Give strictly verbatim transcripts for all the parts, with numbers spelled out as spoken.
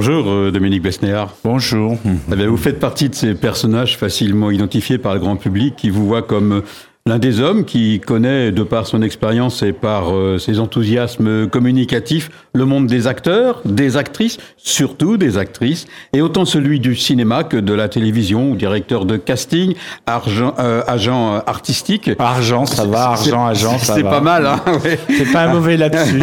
Bonjour Dominique Besnehard. Bonjour. Eh bien, vous faites partie de ces personnages facilement identifiés par le grand public qui vous voit comme l'un des hommes qui connaît, de par son expérience et par euh, ses enthousiasmes communicatifs, le monde des acteurs, des actrices, surtout des actrices, et autant celui du cinéma que de la télévision, directeur de casting, argent, euh, agent euh, artistique. Argent, ça va, argent, agent, ça va. C'est pas mal, hein, ouais. C'est pas un mauvais lapsus.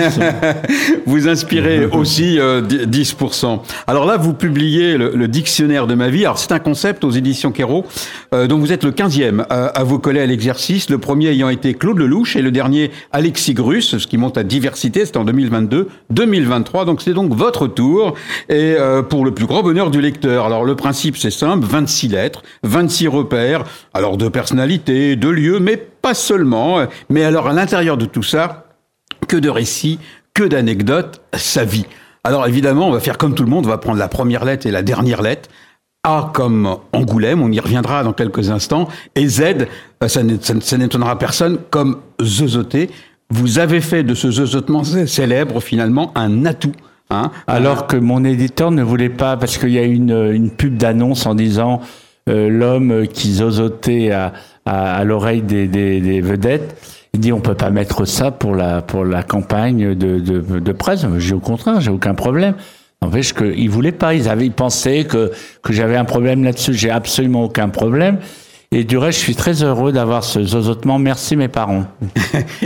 Vous inspirez aussi euh, dix pour cent. Alors là, vous publiez le, le Dictionnaire de ma vie. Alors c'est un concept aux éditions Kero, euh, dont vous êtes le quinzième euh, à vous coller à l'exercice. Le premier ayant été Claude Lelouch et le dernier Alexis Grus, ce qui monte à diversité, c'était en deux mille vingt-deux, deux mille vingt-trois, donc c'est donc votre tour, et euh, pour le plus grand bonheur du lecteur. Alors le principe c'est simple, vingt-six lettres, vingt-six repères, alors de personnalités, de lieux, mais pas seulement, mais alors à l'intérieur de tout ça, que de récits, que d'anecdotes, sa vie. Alors évidemment, on va faire comme tout le monde, on va prendre la première lettre et la dernière lettre, A comme Angoulême, on y reviendra dans quelques instants, et Z, ça n'étonnera personne, comme zozoté. Vous avez fait de ce zozotement célèbre, finalement, un atout. Hein, alors que mon éditeur ne voulait pas, parce qu'il y a une, une pub d'annonce en disant euh, l'homme qui zozotait à, à, à l'oreille des, des, des vedettes, il dit on peut pas mettre ça pour la, pour la campagne de, de, de presse. J'ai au contraire, j'ai aucun problème. En fait, que, ils voulaient pas, ils avaient, ils pensaient que, que j'avais un problème là-dessus. J'ai absolument aucun problème. Et du reste, je suis très heureux d'avoir ce zozotement. Merci mes parents.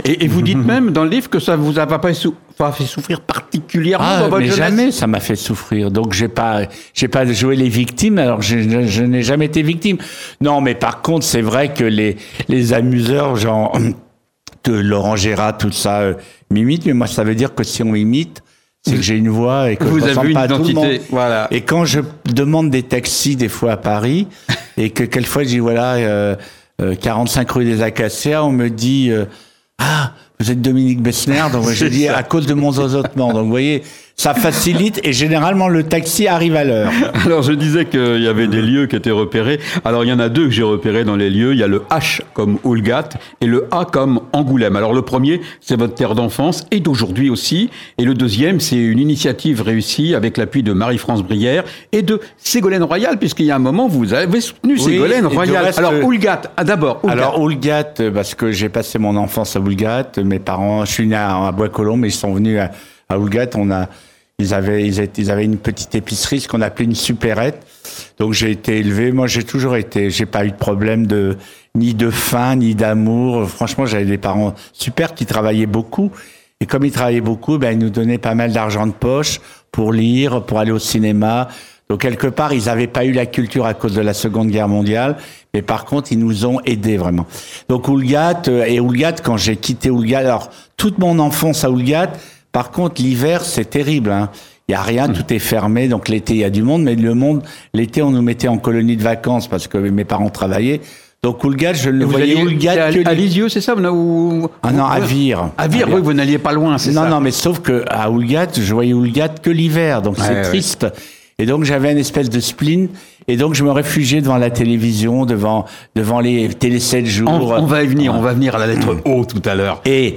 et, et vous dites même dans le livre que ça vous a pas, sou- pas fait souffrir particulièrement ah, dans votre mais jeunesse. Jamais ça m'a fait souffrir. Donc j'ai pas, j'ai pas joué les victimes. Alors je, je, je n'ai jamais été victime. Non, mais par contre, c'est vrai que les, les amuseurs, genre, de Laurent Gerra, tout ça, euh, m'imitent. Mais moi, ça veut dire que si on m'imite, c'est que j'ai une voix et que vous je ressemble pas à tout le monde. Voilà. Et quand je demande des taxis des fois à Paris et que quelquefois je dis voilà euh, euh, quarante-cinq rue des Acacias, on me dit euh, ah vous êtes Dominique Besnehard, donc je dis ça. À cause de mon zozotement. Donc vous voyez, ça facilite et généralement le taxi arrive à l'heure. Alors je disais qu'il y avait des lieux qui étaient repérés. Alors il y en a deux que j'ai repérés dans les lieux. Il y a le H comme Houlgate et le A comme Angoulême. Alors le premier, c'est votre terre d'enfance et d'aujourd'hui aussi. Et le deuxième, c'est une initiative réussie avec l'appui de Marie-France Brière et de Ségolène Royal, puisqu'il y a un moment, vous avez soutenu oui, Ségolène Royal. Reste... Alors Houlgate, d'abord. Houlgate. Alors Houlgate, parce que j'ai passé mon enfance à Houlgate. Mes parents, je suis né à, à Bois-Colombes, mais ils sont venus à, à Houlgate. On a, ils avaient, ils, étaient, ils avaient une petite épicerie, ce qu'on appelait une supérette. Donc j'ai été élevé. Moi, j'ai toujours été, j'ai pas eu de problème de ni de faim ni d'amour. Franchement, j'avais des parents super qui travaillaient beaucoup. Et comme ils travaillaient beaucoup, ben ils nous donnaient pas mal d'argent de poche pour lire, pour aller au cinéma. Donc quelque part, ils n'avaient pas eu la culture à cause de la Seconde Guerre mondiale, mais par contre, ils nous ont aidés vraiment. Donc Houlgate, et Houlgate, quand j'ai quitté Houlgate, alors toute mon enfance à Houlgate, par contre, l'hiver, c'est terrible, hein. Il n'y a rien, tout est fermé, donc l'été, il y a du monde, mais le monde, l'été, on nous mettait en colonie de vacances parce que mes parents travaillaient. Donc Houlgate, je ne voyais Houlgate que à Lisieux, c'est ça ou... Ah non, à Vire. À Vire, oui, vous n'alliez pas loin, c'est non, ça. Non, non, mais sauf que à Houlgate, je voyais Houlgate que l'hiver, donc ouais, c'est ouais. triste. Et donc j'avais une espèce de spleen, et donc je me réfugiais devant la télévision, devant devant les télé sept jours. On, on va y venir, on va venir à la lettre O tout à l'heure. Et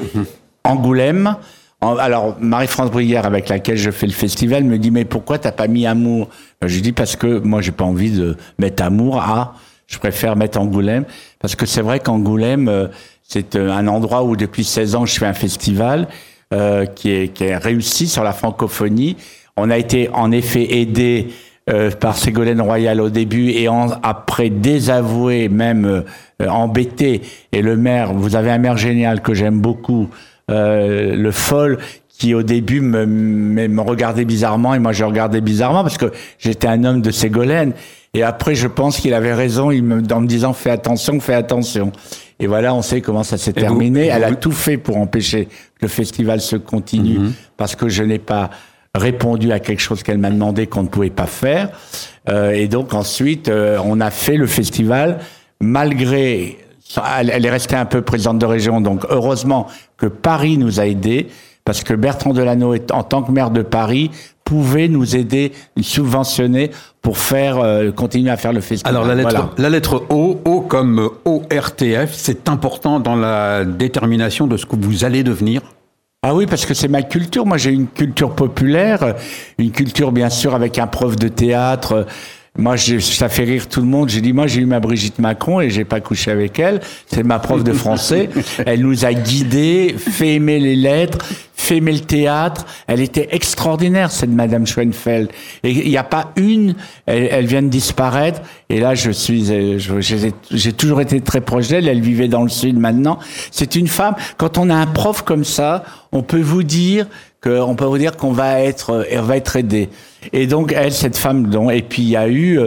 Angoulême, en, alors Marie-France Brière avec laquelle je fais le festival me dit mais pourquoi t'as pas mis amour ? Je dis parce que moi j'ai pas envie de mettre amour à, je préfère mettre Angoulême parce que c'est vrai qu'Angoulême c'est un endroit où depuis seize ans je fais un festival euh, qui est qui est réussi sur la francophonie. On a été en effet aidé euh, par Ségolène Royal au début et en, après désavoué, même euh, embêté. Et le maire, vous avez un maire génial que j'aime beaucoup, euh, le Foll, qui au début me, me, me regardait bizarrement et moi je regardais bizarrement parce que j'étais un homme de Ségolène. Et après, je pense qu'il avait raison il me, en me disant « Fais attention, fais attention ». Et voilà, on sait comment ça s'est et terminé. Vous, vous, Elle a tout fait pour empêcher que le festival se continue mm-hmm. parce que je n'ai pas... répondu à quelque chose qu'elle m'a demandé qu'on ne pouvait pas faire. Euh, et donc ensuite, euh, on a fait le festival malgré... Elle, elle est restée un peu présidente de région, donc heureusement que Paris nous a aidés, parce que Bertrand Delanoë, en tant que maire de Paris, pouvait nous aider, subventionner pour faire euh, continuer à faire le festival. Alors la lettre, voilà. la lettre O, O comme O R T F, c'est important dans la détermination de ce que vous allez devenir. Ah oui, parce que c'est ma culture. Moi, j'ai une culture populaire, une culture, bien sûr, avec un prof de théâtre. Moi, j'ai, ça fait rire tout le monde. J'ai dit, moi, j'ai eu ma Brigitte Macron et j'ai pas couché avec elle. C'est ma prof de français. Elle nous a guidés, fait aimer les lettres, fait aimer le théâtre. Elle était extraordinaire, cette Madame Schoenfeld. Et il n'y a pas une, elle, elle vient de disparaître. Et là, je suis, je, j'ai, j'ai toujours été très proche d'elle. Elle vivait dans le sud maintenant. C'est une femme. Quand on a un prof comme ça, on peut vous dire que, on peut vous dire qu'on va être, on va être aidé. Et donc, elle, cette femme, dont, et puis il y a eu,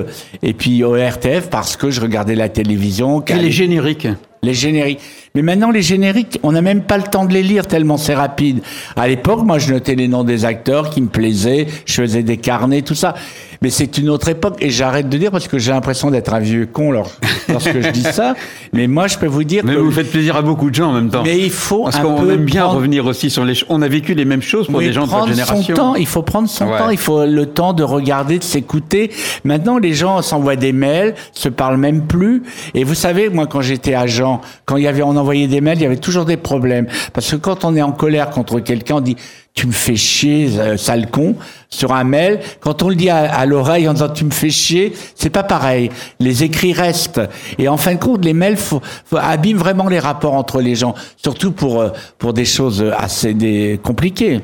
et puis O R T F, parce que je regardais la télévision. Et les génériques. Les génériques. Mais maintenant, les génériques, on n'a même pas le temps de les lire tellement c'est rapide. À l'époque, moi, je notais les noms des acteurs qui me plaisaient, je faisais des carnets, tout ça. Mais c'est une autre époque, et j'arrête de dire parce que j'ai l'impression d'être un vieux con lorsque je dis ça. Mais moi, je peux vous dire mais que... Mais vous faites plaisir à beaucoup de gens en même temps. Mais il faut parce un peu... Parce qu'on aime bien prendre... revenir aussi sur les... On a vécu les mêmes choses pour oui, des gens de notre génération. Son temps, il faut prendre son ouais. temps, il faut le temps de regarder, de s'écouter. Maintenant, les gens s'envoient des mails, se parlent même plus. Et vous savez, moi, quand j'étais agent, quand il y avait, on envoyait des mails, il y avait toujours des problèmes. Parce que quand on est en colère contre quelqu'un, on dit... Tu me fais chier, sale con, sur un mail. Quand on le dit à, à l'oreille en disant tu me fais chier, c'est pas pareil. Les écrits restent. Et en fin de compte, les mails faut, faut, abîment vraiment les rapports entre les gens, surtout pour pour des choses assez des, compliquées.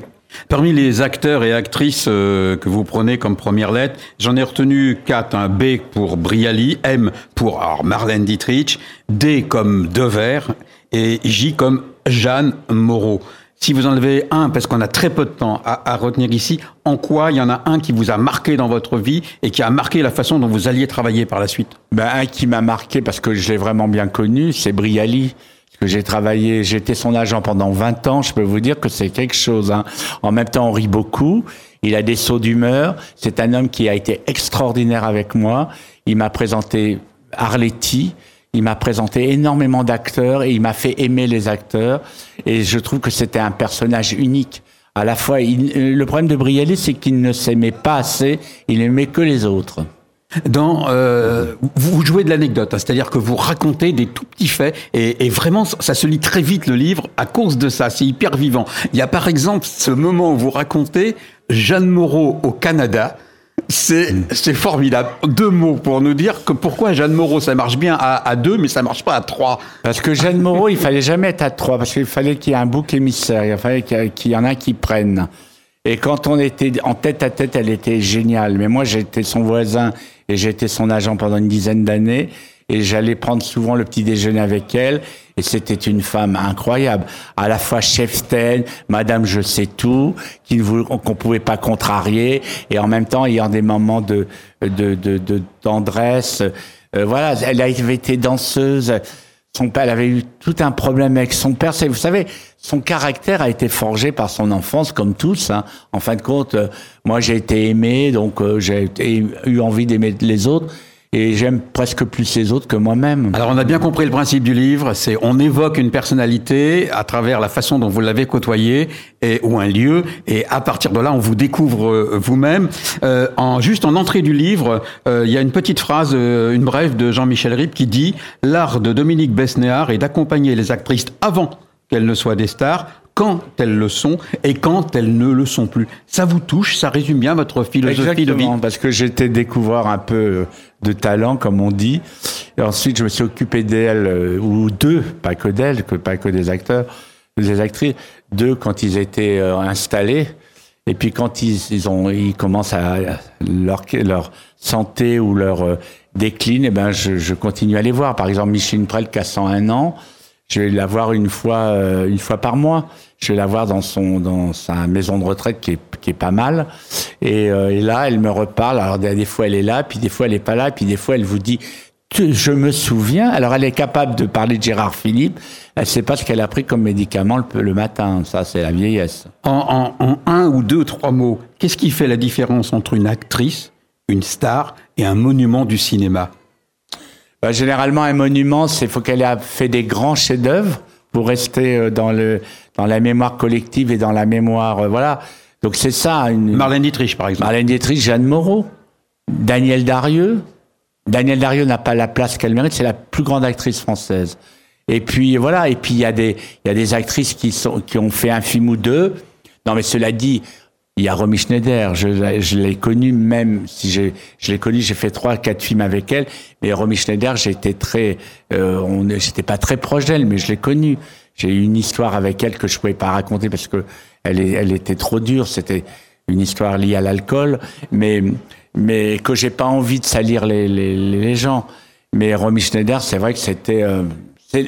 Parmi les acteurs et actrices euh, que vous prenez comme première lettre, j'en ai retenu quatre. Hein, B pour Brialy, M pour alors, Marlène Dietrich, D comme Devers et J comme Jeanne Moreau. Si vous enlevez un, parce qu'on a très peu de temps à, à retenir ici, en quoi il y en a un qui vous a marqué dans votre vie et qui a marqué la façon dont vous alliez travailler par la suite ? Ben, un qui m'a marqué, parce que je l'ai vraiment bien connu, c'est Brialy. Que j'ai travaillé, j'étais son agent pendant vingt ans, je peux vous dire que c'est quelque chose. Hein. En même temps, on rit beaucoup, il a des sauts d'humeur, c'est un homme qui a été extraordinaire avec moi. Il m'a présenté Arletty, il m'a présenté énormément d'acteurs et il m'a fait aimer les acteurs. Et je trouve que c'était un personnage unique. À la fois, il, le problème de Brialy, c'est qu'il ne s'aimait pas assez, il aimait que les autres. Dans, euh, vous jouez de l'anecdote, hein, c'est-à-dire que vous racontez des tout petits faits et, et vraiment ça se lit très vite le livre à cause de ça, c'est hyper vivant. Il y a par exemple ce moment où vous racontez Jeanne Moreau au Canada. C'est, c'est formidable. Deux mots pour nous dire que pourquoi Jeanne Moreau, ça marche bien à, à deux, mais ça marche pas à trois. Parce que Jeanne Moreau, il fallait jamais être à trois, parce qu'il fallait qu'il y ait un bouc émissaire, il fallait qu'il y en ait un qui prenne. Et quand on était en tête à tête, elle était géniale. Mais moi, j'étais son voisin et j'étais son agent pendant une dizaine d'années. Et j'allais prendre souvent le petit déjeuner avec elle. Et c'était une femme incroyable. À la fois cheftaine, madame je sais tout, qui ne voulait, qu'on pouvait pas contrarier. Et en même temps, ayant des moments de, de, de, de tendresse. Euh, voilà. Elle avait été danseuse. Son père, elle avait eu tout un problème avec son père. Vous savez, son caractère a été forgé par son enfance, comme tous. Hein. En fin de compte, euh, moi, j'ai été aimé, donc euh, j'ai été, eu envie d'aimer les autres. Et j'aime presque plus les autres que moi-même. Alors, on a bien compris le principe du livre. C'est on évoque une personnalité à travers la façon dont vous l'avez côtoyée et, ou un lieu. Et à partir de là, on vous découvre vous-même. Euh, en, juste en entrée du livre, euh, il y a une petite phrase, euh, une brève de Jean-Michel Ribes qui dit « L'art de Dominique Besnehard est d'accompagner les actrices avant qu'elles ne soient des stars ». Quand elles le sont et quand elles ne le sont plus. Ça vous touche, ça résume bien votre philosophie Exactement, de vie. Exactement, parce que j'étais découvert un peu de talent, comme on dit. Et ensuite, je me suis occupé d'elles, ou d'eux, pas que d'elles, que, pas que des acteurs, des actrices, d'eux quand ils étaient installés. Et puis quand ils, ils ont, ils commencent à leur, leur santé ou leur décline, et ben je, je continue à les voir. Par exemple, Micheline Presle qui a cent un ans. Je vais la voir une fois, euh, une fois par mois. Je vais la voir dans son, dans sa maison de retraite qui est, qui est pas mal. Et, euh, et là, elle me reparle. Alors des fois elle est là, puis des fois elle est pas là, puis des fois elle vous dit, je me souviens. Alors elle est capable de parler de Gérard Philipe. Elle sait pas ce qu'elle a pris comme médicament le, le matin. Ça, c'est la vieillesse. En, en, en un ou deux, trois mots, qu'est-ce qui fait la différence entre une actrice, une star et un monument du cinéma ? Généralement, un monument, c'est faut qu'elle ait fait des grands chefs-d'œuvre pour rester dans le dans la mémoire collective et dans la mémoire, voilà. Donc c'est ça. Une... Marlène Dietrich, par exemple. Marlène Dietrich, Jeanne Moreau, Danielle Darieux. Danielle Darieux n'a pas la place qu'elle mérite. C'est la plus grande actrice française. Et puis voilà, et puis il y a des il y a des actrices qui sont qui ont fait un film ou deux. Non mais cela dit, il y a Romy Schneider, je je l'ai connue, même si j'ai je l'ai connue, j'ai fait trois quatre films avec elle, mais Romy Schneider, j'étais très euh, on j'étais pas très proche d'elle, mais je l'ai connue. J'ai eu une histoire avec elle que je pouvais pas raconter parce que elle elle était trop dure, c'était une histoire liée à l'alcool, mais mais que j'ai pas envie de salir les les les gens. Mais Romy Schneider, c'est vrai que c'était euh,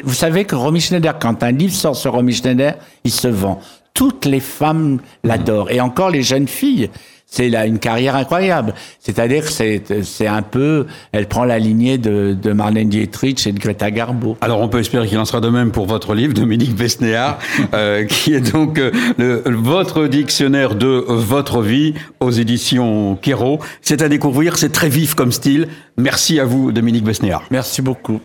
vous savez que Romy Schneider, quand un livre sort sur Romy Schneider, il se vend. Toutes les femmes l'adorent. Et encore les jeunes filles. C'est là une carrière incroyable. C'est-à-dire que c'est, c'est un peu... Elle prend la lignée de, de Marlène Dietrich et de Greta Garbo. Alors, on peut espérer qu'il en sera de même pour votre livre, Dominique Besnehard, euh, qui est donc euh, le, votre dictionnaire de votre vie aux éditions Kero. C'est à découvrir, c'est très vif comme style. Merci à vous, Dominique Besnehard. Merci beaucoup.